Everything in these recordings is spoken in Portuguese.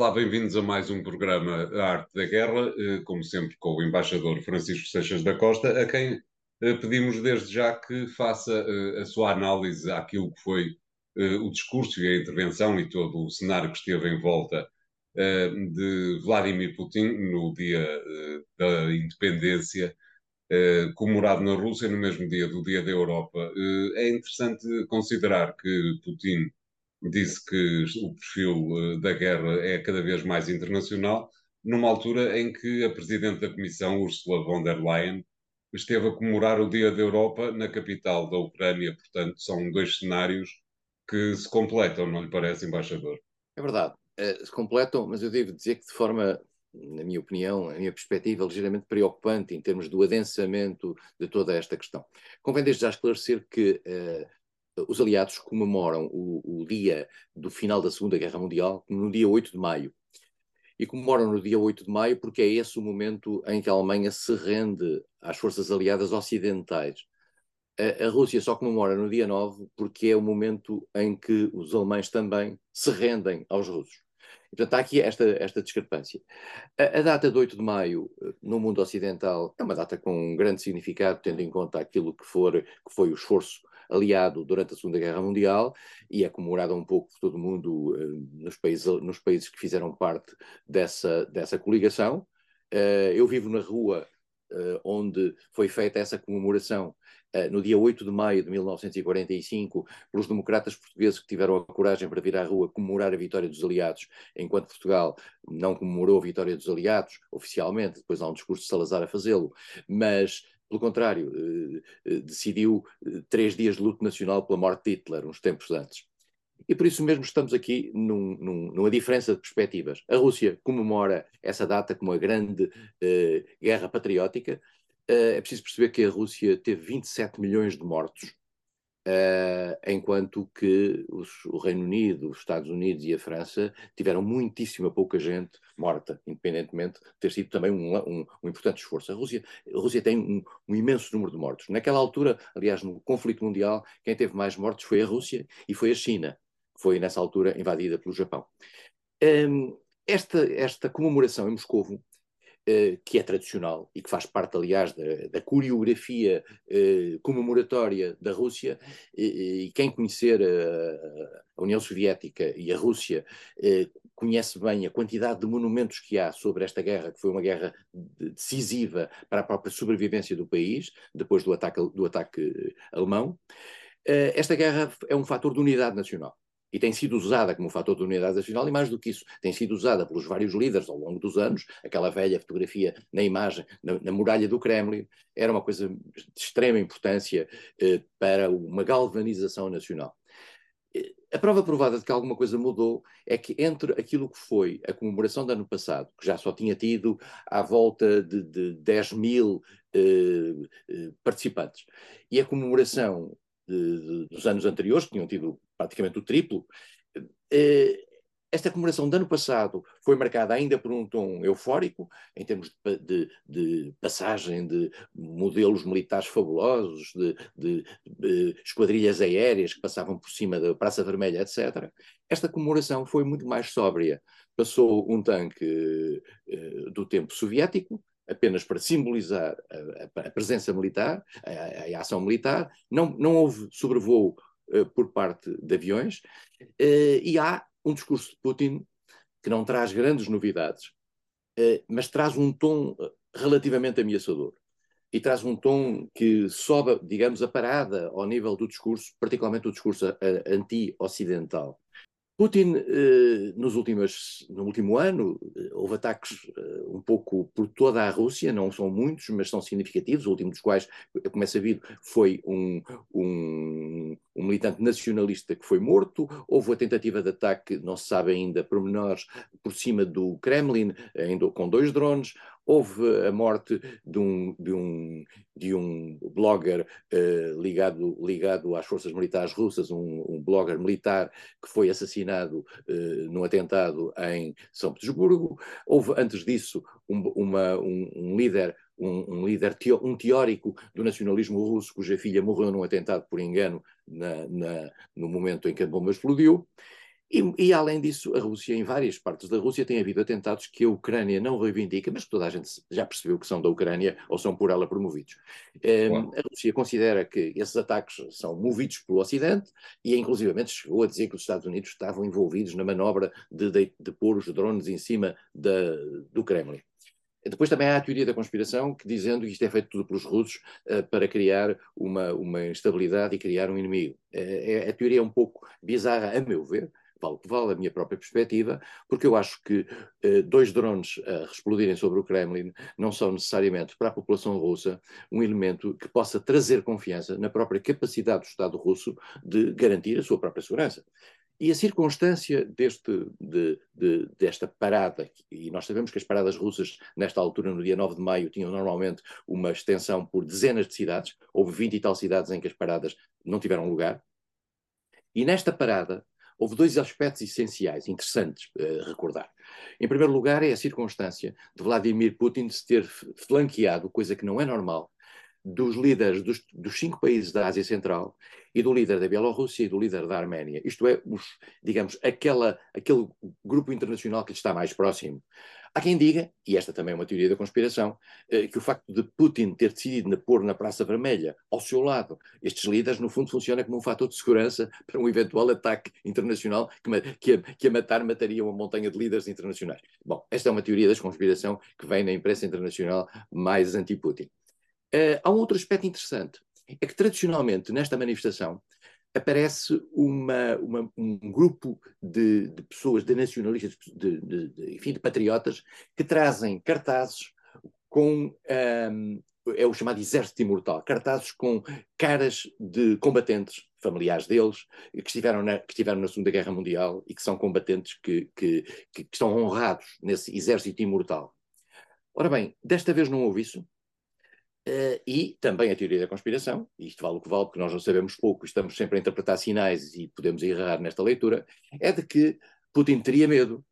Olá, bem-vindos a mais um programa A Arte da Guerra, como sempre com o embaixador Francisco Seixas da Costa, a quem pedimos desde já que faça a sua análise àquilo que foi o discurso e a intervenção e todo o cenário que esteve em volta de Vladimir Putin no dia da independência, comemorado na Rússia no mesmo dia do Dia da Europa. É interessante considerar que Putin disse que o perfil da guerra é cada vez mais internacional, numa altura em que a Presidente da Comissão, Ursula von der Leyen, esteve a comemorar o Dia da Europa na capital da Ucrânia. Portanto, são dois cenários que se completam, não lhe parece, embaixador? É verdade, se completam, mas eu devo dizer que de forma, na minha opinião, na minha perspectiva, ligeiramente preocupante em termos do adensamento de toda esta questão. Convém desde já esclarecer que os aliados comemoram o dia do final da Segunda Guerra Mundial no dia 8 de maio. E comemoram no dia 8 de maio porque é esse o momento em que a Alemanha se rende às forças aliadas ocidentais. A Rússia só comemora no dia 9 porque é o momento em que os alemães também se rendem aos russos. E, portanto, há aqui esta discrepância. A data de 8 de maio, no mundo ocidental, é uma data com um grande significado, tendo em conta aquilo que foi o esforço aliado durante a Segunda Guerra Mundial, e é comemorada um pouco por todo o mundo nos países que fizeram parte dessa coligação. Eu vivo na rua onde foi feita essa comemoração no dia 8 de maio de 1945, pelos democratas portugueses que tiveram a coragem para vir à rua comemorar a vitória dos aliados, enquanto Portugal não comemorou a vitória dos aliados oficialmente. Depois há um discurso de Salazar a fazê-lo, mas pelo contrário, decidiu 3 dias de luto nacional pela morte de Hitler, uns tempos antes. E por isso mesmo estamos aqui numa diferença de perspectivas. A Rússia comemora essa data como a grande guerra patriótica. É preciso perceber que a Rússia teve 27 milhões de mortos, enquanto que o Reino Unido, os Estados Unidos e a França tiveram muitíssima pouca gente morta, independentemente de ter sido também um importante esforço. A Rússia tem um imenso número de mortos. Naquela altura, aliás, no conflito mundial, quem teve mais mortos foi a Rússia e foi a China, que foi nessa altura invadida pelo Japão. Esta comemoração em Moscovo, que é tradicional e que faz parte, aliás, da coreografia comemoratória da Rússia, e quem conhecer a União Soviética e a Rússia conhece bem a quantidade de monumentos que há sobre esta guerra, que foi uma guerra decisiva para a própria sobrevivência do país, depois do ataque alemão. Esta guerra é um fator de unidade nacional. E tem sido usada como um fator de unidade nacional, e mais do que isso, tem sido usada pelos vários líderes ao longo dos anos. Aquela velha fotografia na imagem, na muralha do Kremlin, era uma coisa de extrema importância para uma galvanização nacional. A prova provada de que alguma coisa mudou é que entre aquilo que foi a comemoração do ano passado, que já só tinha tido à volta de 10 mil participantes, e a comemoração dos anos anteriores, que tinham tido praticamente o triplo, esta comemoração do ano passado foi marcada ainda por um tom eufórico, em termos de passagem de modelos militares fabulosos, de esquadrilhas aéreas que passavam por cima da Praça Vermelha, etc. Esta comemoração foi muito mais sóbria. Passou um tanque do tempo soviético, apenas para simbolizar a presença militar, a ação militar. Não houve sobrevoo por parte de aviões, e há um discurso de Putin que não traz grandes novidades, mas traz um tom relativamente ameaçador, e traz um tom que sobe, digamos, a parada ao nível do discurso, particularmente o discurso anti-ocidental. Putin, no último ano, houve ataques um pouco por toda a Rússia, não são muitos, mas são significativos, o último dos quais, como é sabido, foi um militante nacionalista que foi morto. Houve a tentativa de ataque, não se sabe ainda pormenores, por cima do Kremlin, com 2 drones, houve a morte de um blogger ligado às forças militares russas, um blogger militar que foi assassinado num atentado em São Petersburgo. Houve, antes disso, um teórico do nacionalismo russo, cuja filha morreu num atentado por engano no momento em que a bomba explodiu. E além disso, a Rússia, em várias partes da Rússia, tem havido atentados que a Ucrânia não reivindica, mas que toda a gente já percebeu que são da Ucrânia ou são por ela promovidos. A Rússia considera que esses ataques são movidos pelo Ocidente e, inclusivamente, chegou a dizer que os Estados Unidos estavam envolvidos na manobra de pôr os drones em cima do Kremlin. Depois também há a teoria da conspiração, que dizendo que isto é feito tudo pelos russos para criar uma instabilidade e criar um inimigo. A teoria é um pouco bizarra, a meu ver, vale o que vale, a minha própria perspectiva, porque eu acho que dois drones a explodirem sobre o Kremlin não são necessariamente, para a população russa, um elemento que possa trazer confiança na própria capacidade do Estado russo de garantir a sua própria segurança. E a circunstância desta parada, e nós sabemos que as paradas russas, nesta altura, no dia 9 de maio, tinham normalmente uma extensão por dezenas de cidades, houve 20 e tal cidades em que as paradas não tiveram lugar, e nesta parada houve dois aspectos essenciais, interessantes a recordar. Em primeiro lugar, é a circunstância de Vladimir Putin se ter flanqueado, coisa que não é normal, dos líderes dos 5 países da Ásia Central e do líder da Bielorrússia e do líder da Arménia. Isto é, digamos, aquele grupo internacional que lhe está mais próximo. Há quem diga, e esta também é uma teoria da conspiração, que o facto de Putin ter decidido pôr na Praça Vermelha, ao seu lado, estes líderes, no fundo, funciona como um fator de segurança para um eventual ataque internacional que a mataria uma montanha de líderes internacionais. Bom, esta é uma teoria da conspiração que vem na imprensa internacional mais anti-Putin. Há um outro aspecto interessante, é que tradicionalmente nesta manifestação aparece um grupo de pessoas, de nacionalistas, enfim, de patriotas, que trazem cartazes com, é o chamado Exército Imortal, cartazes com caras de combatentes, familiares deles, que estiveram na Segunda Guerra Mundial e que são combatentes que estão honrados nesse Exército Imortal. Ora bem, desta vez não houve isso. E também a teoria da conspiração, isto vale o que vale porque nós não sabemos pouco, estamos sempre a interpretar sinais e podemos errar nesta leitura, é de que Putin teria medo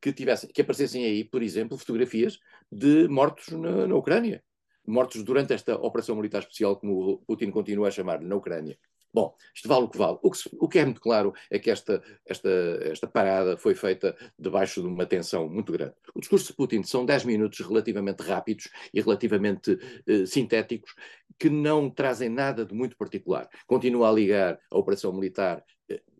que aparecessem aí, por exemplo, fotografias de mortos na Ucrânia, mortos durante esta operação militar especial, como Putin continua a chamar-lhe, na Ucrânia. Bom, isto vale o que vale. O que é muito claro é que esta parada foi feita debaixo de uma tensão muito grande. O discurso de Putin são 10 minutos relativamente rápidos e relativamente sintéticos, que não trazem nada de muito particular. Continua a ligar a operação militar,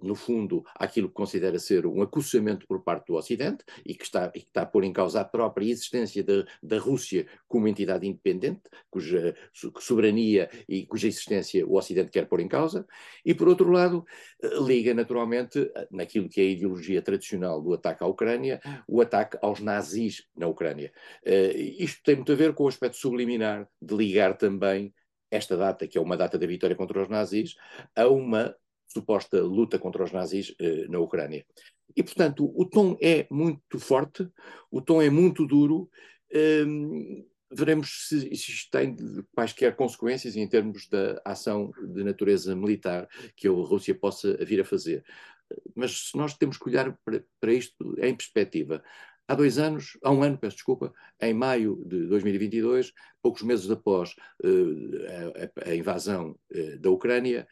no fundo, àquilo que considera ser um acusamento por parte do Ocidente e que está a pôr em causa a própria existência da Rússia como entidade independente, cuja soberania e cuja existência o Ocidente quer pôr em causa. E, por outro lado, liga naturalmente, naquilo que é a ideologia tradicional do ataque à Ucrânia, o ataque aos nazis na Ucrânia. Isto tem muito a ver com o aspecto subliminar de ligar também esta data, que é uma data da vitória contra os nazis, a uma suposta luta contra os nazis na Ucrânia. E, portanto, o tom é muito forte, o tom é muito duro, veremos se isto tem quaisquer consequências em termos da ação de natureza militar que a Rússia possa vir a fazer. Mas nós temos que olhar para isto em perspectiva. Há um ano, em maio de 2022, poucos meses após a invasão da Ucrânia,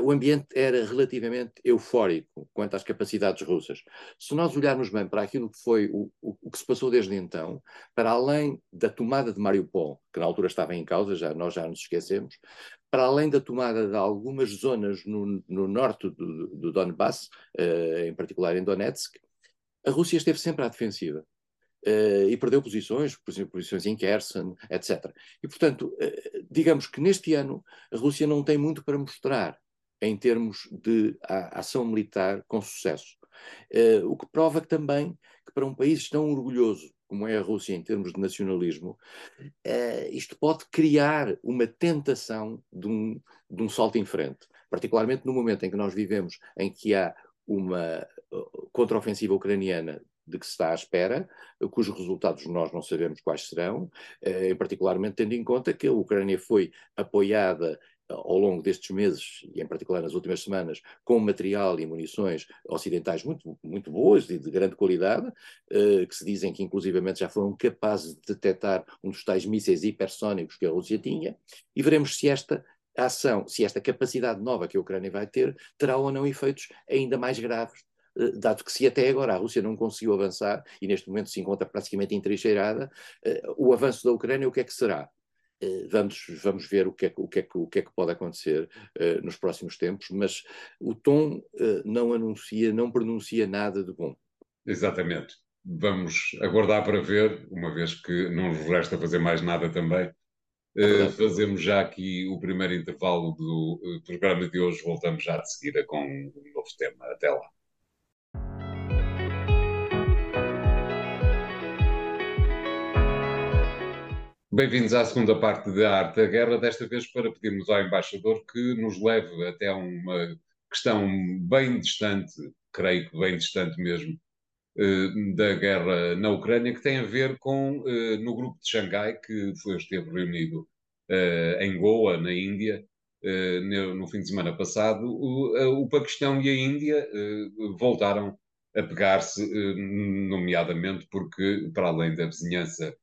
o ambiente era relativamente eufórico quanto às capacidades russas. Se nós olharmos bem para aquilo que foi o que se passou desde então, para além da tomada de Mariupol, que na altura estava em causa, nós já nos esquecemos, para além da tomada de algumas zonas no norte do Donbass, em particular em Donetsk, a Rússia esteve sempre à defensiva. E perdeu posições, por exemplo, posições em Kherson, etc. E, portanto, digamos que neste ano a Rússia não tem muito para mostrar em termos de ação militar com sucesso. O que prova que também que para um país tão orgulhoso como é a Rússia em termos de nacionalismo, isto pode criar uma tentação de um salto em frente, particularmente no momento em que nós vivemos, em que há uma contraofensiva ucraniana de que se está à espera, cujos resultados nós não sabemos quais serão, particularmente tendo em conta que a Ucrânia foi apoiada ao longo destes meses, e em particular nas últimas semanas, com material e munições ocidentais muito, muito boas e de grande qualidade, que se dizem que inclusivamente já foram capazes de detectar um dos tais mísseis hipersónicos que a Rússia tinha, e veremos se esta capacidade nova que a Ucrânia vai ter, terá ou não efeitos ainda mais graves dado que se até agora a Rússia não conseguiu avançar, e neste momento se encontra praticamente entrincheirada, o avanço da Ucrânia, o que é que será? Vamos ver o que é que pode acontecer nos próximos tempos, mas o tom não pronuncia nada de bom. Exatamente. Vamos aguardar para ver, uma vez que não nos resta fazer mais nada também. Fazemos já aqui o primeiro intervalo do programa de hoje, voltamos já de seguida com um novo tema. Até lá. Bem-vindos à segunda parte da Arte da Guerra, desta vez para pedirmos ao embaixador que nos leve até uma questão bem distante, creio que bem distante mesmo, da guerra na Ucrânia, que tem a ver com, no grupo de Xangai, que esteve reunido em Goa, na Índia, no fim de semana passado, o Paquistão e a Índia voltaram a pegar-se, nomeadamente porque, para além da vizinhança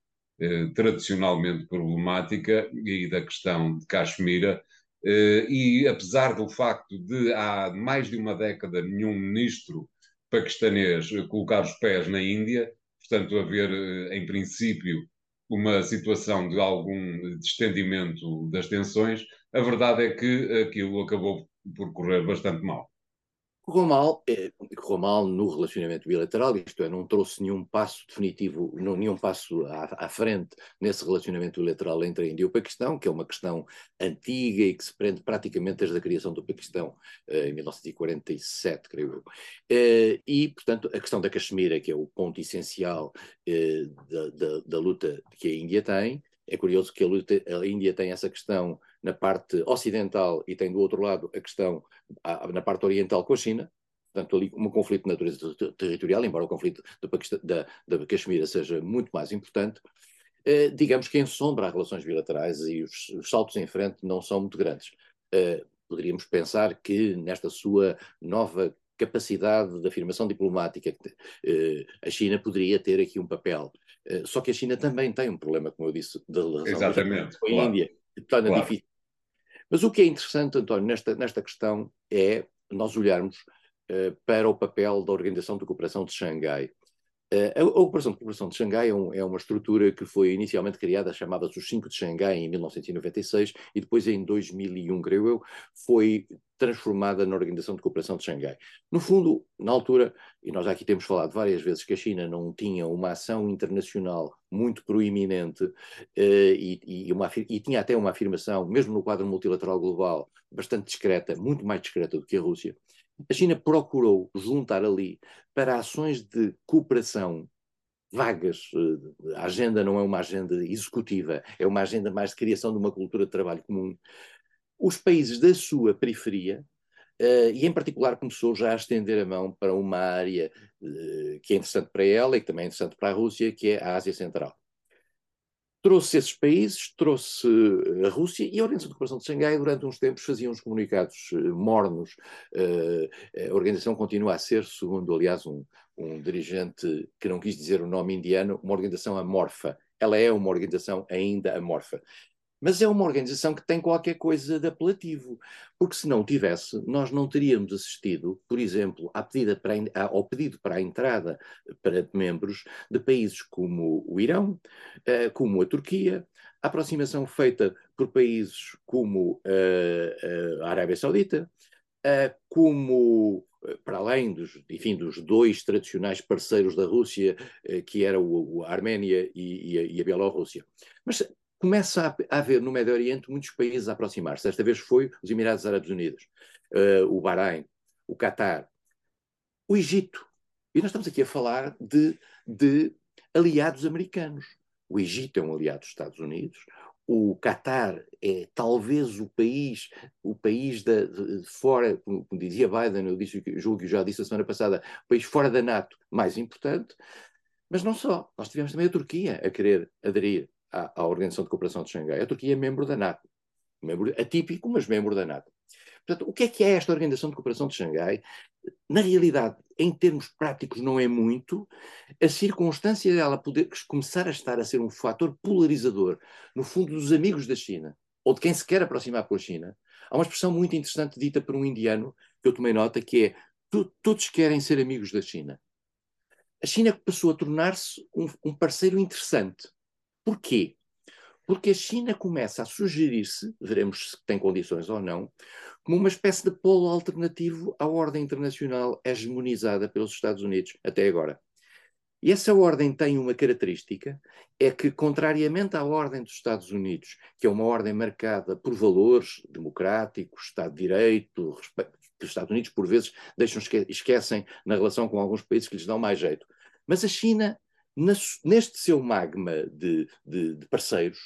tradicionalmente problemática e da questão de Caxemira, e apesar do facto de há mais de uma década nenhum ministro paquistanês colocar os pés na Índia, portanto haver em princípio uma situação de algum distendimento das tensões, a verdade é que aquilo acabou por correr bastante mal. Correu mal no relacionamento bilateral, isto é, não trouxe nenhum passo definitivo, nenhum passo à frente nesse relacionamento bilateral entre a Índia e o Paquistão, que é uma questão antiga e que se prende praticamente desde a criação do Paquistão, em 1947, creio eu. E, portanto, a questão da Caxemira, que é o ponto essencial da luta que a Índia tem. É curioso que a Índia tem essa questão na parte ocidental e tem do outro lado a questão na parte oriental com a China, portanto ali um conflito de natureza territorial, embora o conflito da Caxemira seja muito mais importante, digamos que ensombra as relações bilaterais e os saltos em frente não são muito grandes. Poderíamos pensar que nesta sua nova capacidade de afirmação diplomática, a China poderia ter aqui um papel. Só que a China também tem um problema, como eu disse, da relação com a Índia, que torna difícil. Mas o que é interessante, António, nesta questão é nós olharmos para o papel da Organização de Cooperação de Xangai. A Organização de Cooperação de Xangai é uma estrutura que foi inicialmente criada, chamava-se os 5 de Xangai, em 1996, e depois em 2001, creio eu, foi transformada na Organização de Cooperação de Xangai. No fundo, na altura, e nós aqui temos falado várias vezes que a China não tinha uma ação internacional muito proeminente e tinha até uma afirmação, mesmo no quadro multilateral global, bastante discreta, muito mais discreta do que a Rússia. A China procurou juntar ali para ações de cooperação vagas. A agenda não é uma agenda executiva, é uma agenda mais de criação de uma cultura de trabalho comum. Os países da sua periferia, e em particular começou já a estender a mão para uma área que é interessante para ela e que também é interessante para a Rússia, que é a Ásia Central. Trouxe esses países, trouxe a Rússia, e a Organização de Cooperação de Xangai durante uns tempos fazia uns comunicados mornos. A organização continua a ser, segundo aliás um dirigente que não quis dizer o nome indiano, uma organização amorfa. Ela é uma organização ainda amorfa. Mas é uma organização que tem qualquer coisa de apelativo, porque se não tivesse, nós não teríamos assistido, por exemplo, ao pedido para a entrada para membros de países como o Irão, como a Turquia, a aproximação feita por países como a Arábia Saudita, como, para além dos dois tradicionais parceiros da Rússia, que era a Arménia e a Bielorrússia. Mas começa a haver no Médio Oriente muitos países a aproximar-se. Desta vez foi os Emirados Árabes Unidos, o Bahrein, o Catar, o Egito. E nós estamos aqui a falar de aliados americanos. O Egito é um aliado dos Estados Unidos. O Catar é talvez o país de fora, como dizia Biden, julgo que já disse a semana passada, o país fora da NATO mais importante. Mas não só. Nós tivemos também a Turquia a querer aderir à Organização de Cooperação de Xangai. A Turquia é membro da NATO, membro atípico, mas membro da NATO. Portanto, o que é esta Organização de Cooperação de Xangai? Na realidade, em termos práticos, não é muito. A circunstância dela poder começar a estar a ser um fator polarizador, no fundo, dos amigos da China, ou de quem se quer aproximar com a China. Há uma expressão muito interessante dita por um indiano, que eu tomei nota, que é todos querem ser amigos da China. A China passou a tornar-se um parceiro interessante. Porquê? Porque a China começa a sugerir-se, veremos se tem condições ou não, como uma espécie de polo alternativo à ordem internacional hegemonizada pelos Estados Unidos até agora. E essa ordem tem uma característica, é que, contrariamente à ordem dos Estados Unidos, que é uma ordem marcada por valores democráticos, Estado de Direito, respeito, que os Estados Unidos, por vezes, esquecem na relação com alguns países que lhes dão mais jeito. Mas a China, neste seu magma de parceiros,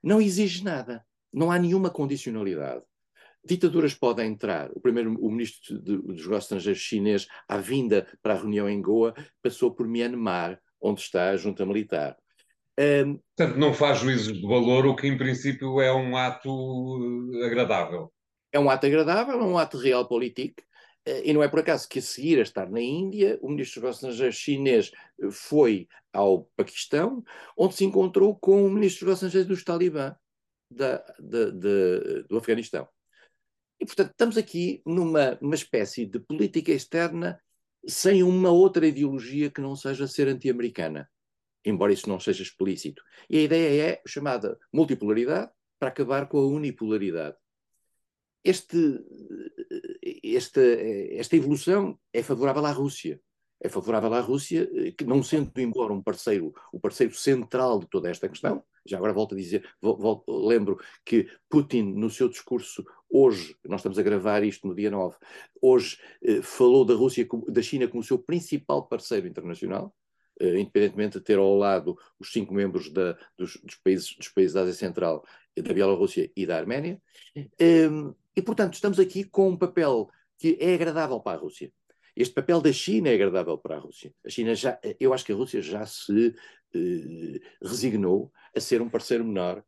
não exige nada, não há nenhuma condicionalidade. Ditaduras podem entrar. O ministro dos negócios estrangeiros chinês, à vinda para a reunião em Goa, passou por Myanmar, onde está a junta militar. Portanto, não faz juízos de valor, o que em princípio é um ato agradável. É um ato agradável, é um ato realpolitik. E não é por acaso que, a seguir a estar na Índia, o ministro dos negócios estrangeiros chinês foi ao Paquistão, onde se encontrou com o ministro dos negócios estrangeiros dos Talibã, do Afeganistão. E, portanto, estamos aqui numa espécie de política externa sem uma outra ideologia que não seja ser anti-americana, embora isso não seja explícito. E a ideia é chamada multipolaridade para acabar com a unipolaridade. Esta evolução é favorável à Rússia. É favorável à Rússia, que não sendo embora o parceiro central de toda esta questão. Já agora volto a dizer, lembro que Putin, no seu discurso hoje, nós estamos a gravar isto no dia 9, hoje falou da Rússia, da China como o seu principal parceiro internacional, independentemente de ter ao lado os 5 membros dos países da Ásia Central, da Bielorrússia e da Arménia. E, portanto, estamos aqui com um papel que é agradável para a Rússia. Este papel da China é agradável para a Rússia. A China já, eu acho que a Rússia já se resignou a ser um parceiro menor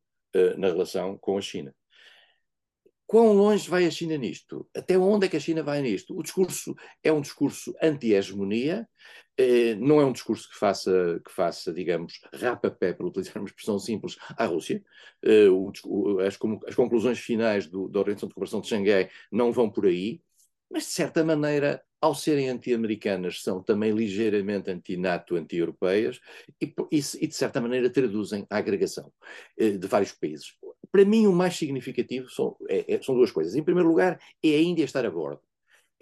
na relação com a China. Quão longe vai a China nisto? Até onde é que a China vai nisto? O discurso é um discurso anti-hegemonia, não é um discurso que faça, digamos, rapapé, para utilizar uma expressão simples, à Rússia. As conclusões finais da Organização de Cooperação de Xangai não vão por aí, mas, de certa maneira, ao serem anti-americanas, são também ligeiramente anti-NATO, anti-europeias, e de certa maneira traduzem a agregação de vários países. Para mim, o mais significativo são duas coisas. Em primeiro lugar, é a Índia estar a bordo.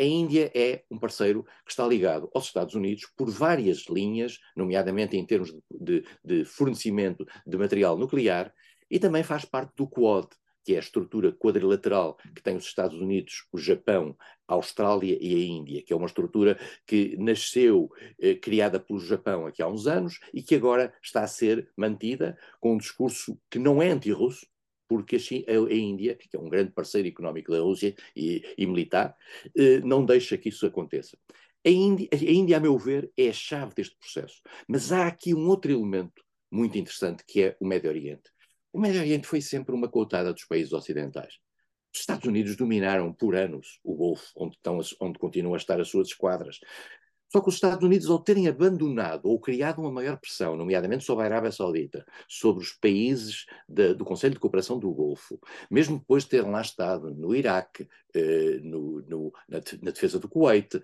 A Índia é um parceiro que está ligado aos Estados Unidos por várias linhas, nomeadamente em termos de fornecimento de material nuclear, e também faz parte do Quad, que é a estrutura quadrilateral que tem os Estados Unidos, o Japão, a Austrália e a Índia, que é uma estrutura que nasceu, criada pelo Japão aqui há uns anos, e que agora está a ser mantida com um discurso que não é anti-russo, porque a Índia, que é um grande parceiro económico da Rússia e militar, não deixa que isso aconteça. A Índia, a meu ver, é a chave deste processo. Mas há aqui um outro elemento muito interessante, que é o Médio Oriente. O Médio Oriente foi sempre uma cotada dos países ocidentais. Os Estados Unidos dominaram por anos o Golfo, onde continuam a estar as suas esquadras. Só que os Estados Unidos, ao terem abandonado ou criado uma maior pressão, nomeadamente sobre a Arábia Saudita, sobre os países do Conselho de Cooperação do Golfo, mesmo depois de terem lá estado no Iraque, na defesa do Kuwait,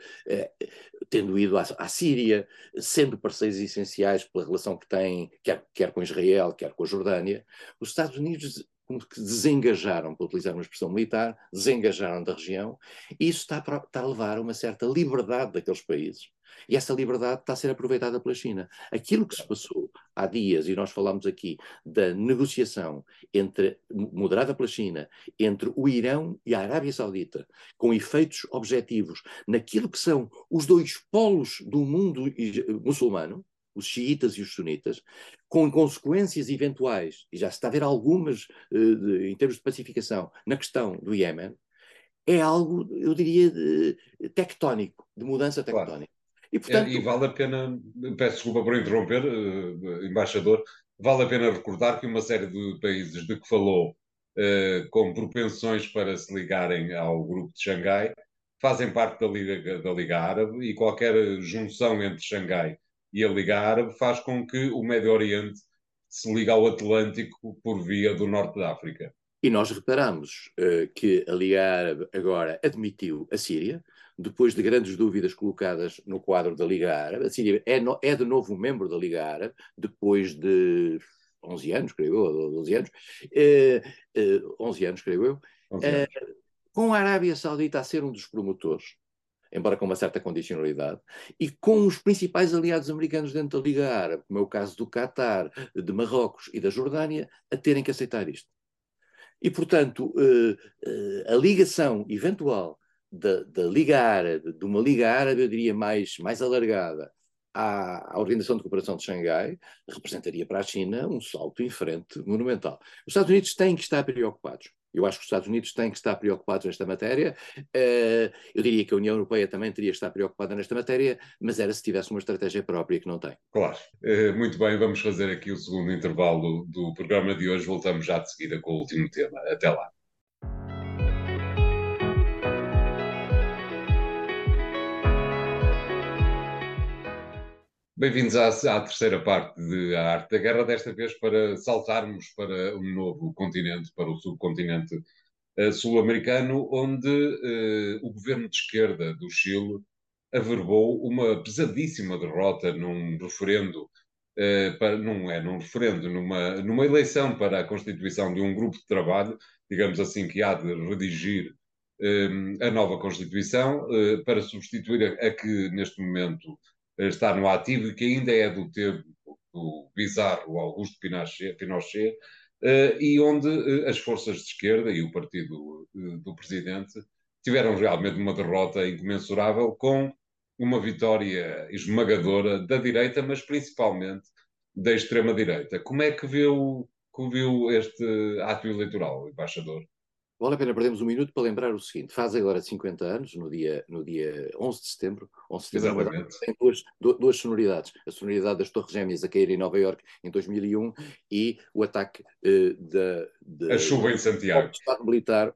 tendo ido à Síria, sendo parceiros essenciais pela relação que têm, quer com Israel, quer com a Jordânia, os Estados Unidos que desengajaram, para utilizar uma expressão militar, desengajaram da região, e isso está a levar a uma certa liberdade daqueles países, e essa liberdade está a ser aproveitada pela China. Aquilo que se passou há dias, e nós falámos aqui da negociação moderada pela China entre o Irão e a Arábia Saudita, com efeitos objetivos naquilo que são os dois polos do mundo muçulmano, os xiitas e os sunitas, com consequências eventuais, e já se está a ver algumas em termos de pacificação, na questão do Iémen, é algo, eu diria, tectónico, de mudança tectónica. Claro. E, portanto, e vale a pena, peço desculpa por interromper, embaixador, vale a pena recordar que uma série de países de que falou, com propensões para se ligarem ao grupo de Xangai, fazem parte da Liga Árabe, e qualquer junção entre Xangai e a Liga Árabe faz com que o Médio Oriente se ligue ao Atlântico por via do Norte da África. E nós reparamos que a Liga Árabe agora admitiu a Síria, depois de grandes dúvidas colocadas no quadro da Liga Árabe. A Síria é de novo membro da Liga Árabe, depois de 11 anos, creio eu, 12 anos, 11 anos, creio eu, com a Arábia Saudita a ser um dos promotores, embora com uma certa condicionalidade, e com os principais aliados americanos dentro da Liga Árabe, como é o caso do Catar, de Marrocos e da Jordânia, a terem que aceitar isto. E, portanto, a ligação eventual da Liga Árabe, de uma Liga Árabe, eu diria, mais alargada, à Organização de Cooperação de Xangai, representaria para a China um salto em frente monumental. Os Estados Unidos têm que estar preocupados. Eu acho que os Estados Unidos têm que estar preocupados nesta matéria. Eu diria que a União Europeia também teria que estar preocupada nesta matéria, mas era se tivesse uma estratégia própria que não tem. Claro. Muito bem, vamos fazer aqui o segundo intervalo do programa de hoje. Voltamos já de seguida com o último tema. Até lá. Bem-vindos à terceira parte de A Arte da Guerra, desta vez para saltarmos para um novo continente, para o subcontinente sul-americano, onde o governo de esquerda do Chile averbou uma pesadíssima derrota num referendo, numa eleição para a constituição de um grupo de trabalho, digamos assim, que há de redigir a nova Constituição, para substituir a que neste momento está no ativo e que ainda é do tempo do bizarro Augusto Pinochet, e onde as forças de esquerda e o partido do presidente tiveram realmente uma derrota incomensurável, com uma vitória esmagadora da direita, mas principalmente da extrema-direita. Como é que viu este ato eleitoral, embaixador? Vale a pena perdermos um minuto para lembrar o seguinte: faz agora 50 anos, no dia 11 de setembro, 11 de setembro. Exatamente. Tem duas sonoridades, a sonoridade das Torres Gêmeas a cair em Nova Iorque em 2001 e o ataque da chuva em Santiago.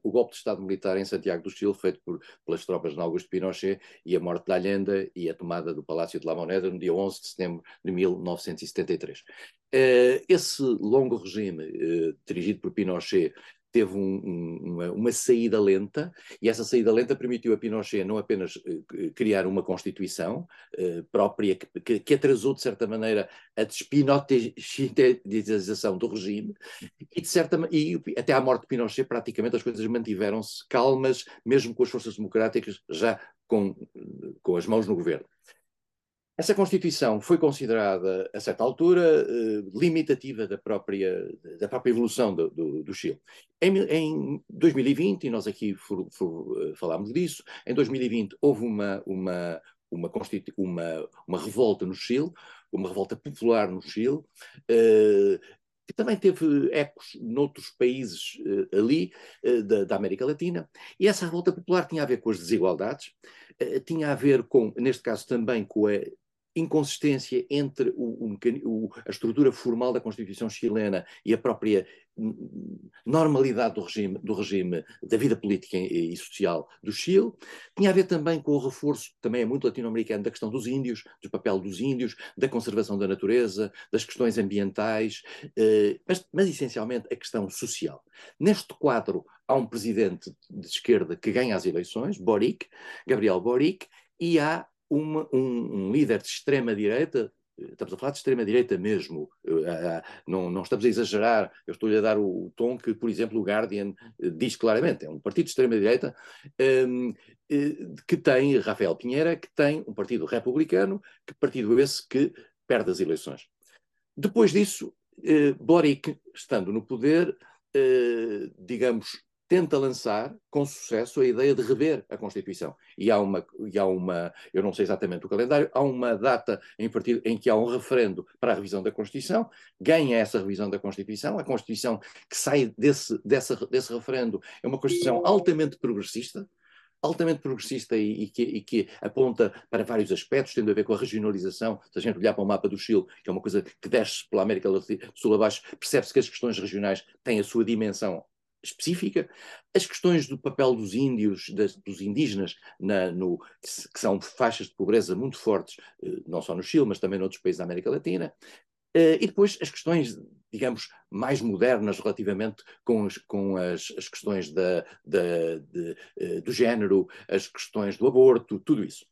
O golpe de Estado militar em Santiago do Chile, feito pelas tropas de Augusto Pinochet, e a morte de Allende e a tomada do Palácio de La Moneda no dia 11 de setembro de 1973. Esse longo regime dirigido por Pinochet teve uma saída lenta, e essa saída lenta permitiu a Pinochet não apenas criar uma Constituição própria, que atrasou, de certa maneira, a despinotização do regime, e até à morte de Pinochet praticamente as coisas mantiveram-se calmas, mesmo com as forças democráticas já com as mãos no governo. Essa Constituição foi considerada, a certa altura, limitativa da própria evolução do Chile. Em 2020, e nós aqui falámos disso, em 2020 houve uma revolta no Chile, uma revolta popular no Chile, que também teve ecos noutros países ali da América Latina, e essa revolta popular tinha a ver com as desigualdades, tinha a ver com, neste caso também, com a inconsistência entre a estrutura formal da Constituição chilena e a própria normalidade do regime da vida política e social do Chile. Tinha a ver também com o reforço, também é muito latino-americano, da questão dos índios, do papel dos índios, da conservação da natureza, das questões ambientais, mas essencialmente a questão social. Neste quadro há um presidente de esquerda que ganha as eleições, Boric, Gabriel Boric, e há um líder de extrema-direita. Estamos a falar de extrema-direita mesmo, não estamos a exagerar. Eu estou-lhe a dar o tom que, por exemplo, o Guardian diz claramente. É um partido de extrema-direita que tem Rafael Pinheira, que tem um partido republicano, que partido esse que perde as eleições. Depois disso, Boric, estando no poder, digamos, tenta lançar com sucesso a ideia de rever a Constituição. E há uma, eu não sei exatamente o calendário, há uma data em que há um referendo para a revisão da Constituição, ganha essa revisão da Constituição, a Constituição que sai desse referendo é uma Constituição altamente progressista e que aponta para vários aspectos, tendo a ver com a regionalização. Se a gente olhar para o mapa do Chile, que é uma coisa que desce pela América do Sul abaixo, percebe-se que as questões regionais têm a sua dimensão específica. As questões do papel dos índios, dos indígenas, que são faixas de pobreza muito fortes, não só no Chile, mas também noutros países da América Latina. E depois as questões, digamos, mais modernas relativamente com as questões do género, as questões do aborto, tudo isso.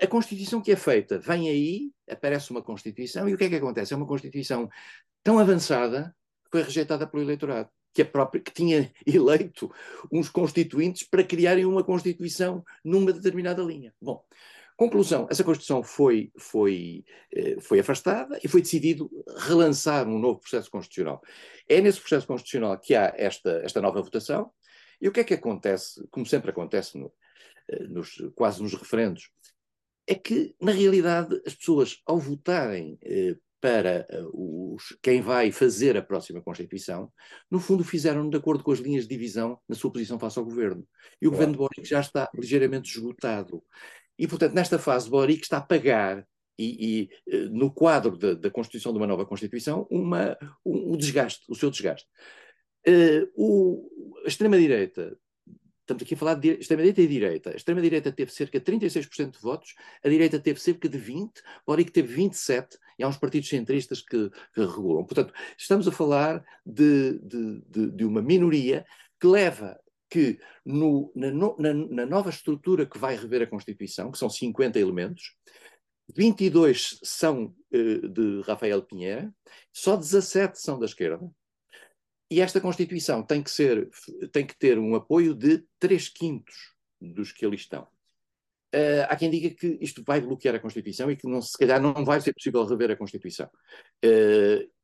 A Constituição que é feita vem aí, aparece uma Constituição, e o que acontece? É uma Constituição tão avançada que foi rejeitada pelo eleitorado, que tinha eleito uns constituintes para criarem uma Constituição numa determinada linha. Bom, conclusão, essa Constituição foi afastada e foi decidido relançar um novo processo constitucional. É nesse processo constitucional que há esta nova votação, e o que é que acontece, como sempre acontece quase nos referendos, é que, na realidade, as pessoas, ao votarem para quem vai fazer a próxima Constituição, no fundo fizeram de acordo com as linhas de divisão na sua posição face ao governo. E o governo de Boric já está ligeiramente esgotado. E, portanto, nesta fase, Boric está a pagar, no quadro da Constituição, de uma nova Constituição, o seu desgaste. A extrema-direita... Estamos aqui a falar de extrema-direita e direita. A extrema-direita teve cerca de 36% de votos, a direita teve cerca de 20%, Boric teve 27%, e há uns partidos centristas que regulam. Portanto, estamos a falar de uma minoria que leva que, na nova estrutura que vai rever a Constituição, que são 50 elementos, 22 são de Rafael Pinheira, só 17 são da esquerda. E esta Constituição tem que ter um apoio de 3/5 dos que ali estão. Há quem diga que isto vai bloquear a Constituição e que se calhar não vai ser possível rever a Constituição.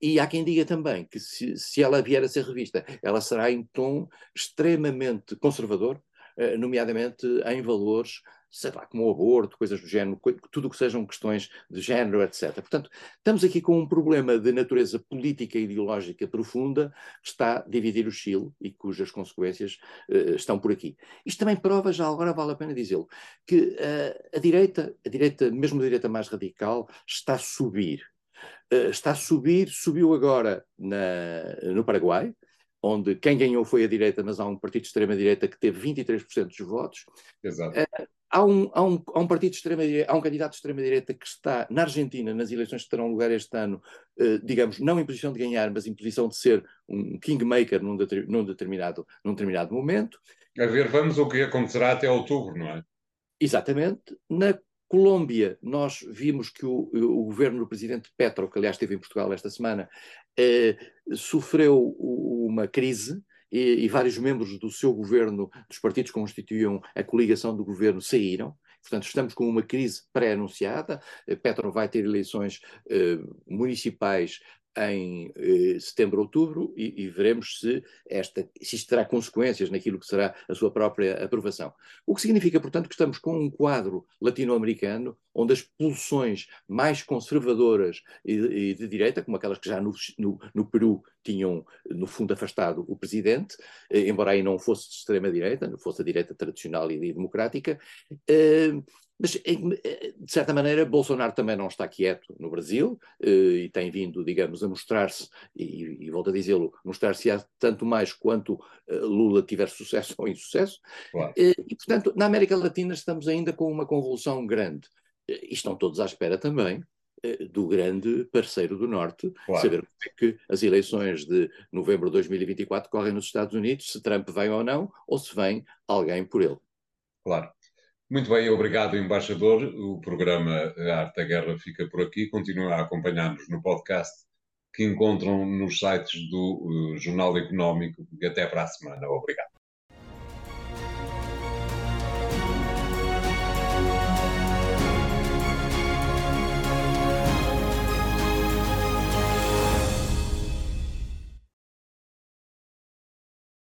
E há quem diga também que se ela vier a ser revista, ela será em tom extremamente conservador, nomeadamente em valores, sei lá, como o aborto, coisas do género, tudo o que sejam questões de género, etc. Portanto, estamos aqui com um problema de natureza política e ideológica profunda que está a dividir o Chile e cujas consequências estão por aqui. Isto também prova, já agora vale a pena dizê-lo, que a direita, mesmo a direita mais radical, está a subir. Subiu agora no Paraguai, onde quem ganhou foi a direita, mas há um partido de extrema-direita que teve 23% dos votos. Exato. Há um candidato de extrema-direita que está na Argentina, nas eleições que terão lugar este ano, digamos, não em posição de ganhar, mas em posição de ser um kingmaker num determinado momento. A ver, vamos o que acontecerá até outubro, não é? Exatamente. Na Colômbia, nós vimos que o governo do presidente Petro, que aliás esteve em Portugal esta semana, sofreu uma crise. E vários membros do seu governo, dos partidos que constituíam a coligação do governo, saíram. Portanto, estamos com uma crise pré-anunciada. Petro vai ter eleições municipais em setembro, outubro, e veremos se isto terá consequências naquilo que será a sua própria aprovação. O que significa, portanto, que estamos com um quadro latino-americano onde as pulsões mais conservadoras e de direita, como aquelas que já no Peru tinham, no fundo, afastado o presidente, embora aí não fosse de extrema-direita, não fosse a direita tradicional e democrática, mas, de certa maneira, Bolsonaro também não está quieto no Brasil e tem vindo, digamos, a mostrar-se, e volto a dizê-lo, mostrar-se tanto mais quanto Lula tiver sucesso ou insucesso. Claro. E, portanto, na América Latina estamos ainda com uma convulsão grande. E estão todos à espera também do grande parceiro do Norte, claro, saber como é que as eleições de novembro de 2024 correm nos Estados Unidos, se Trump vem ou não, ou se vem alguém por ele. Claro. Muito bem, obrigado, embaixador. O programa Arte da Guerra fica por aqui. Continua a acompanhar-nos no podcast que encontram nos sites do Jornal Económico. Até para a semana. Obrigado.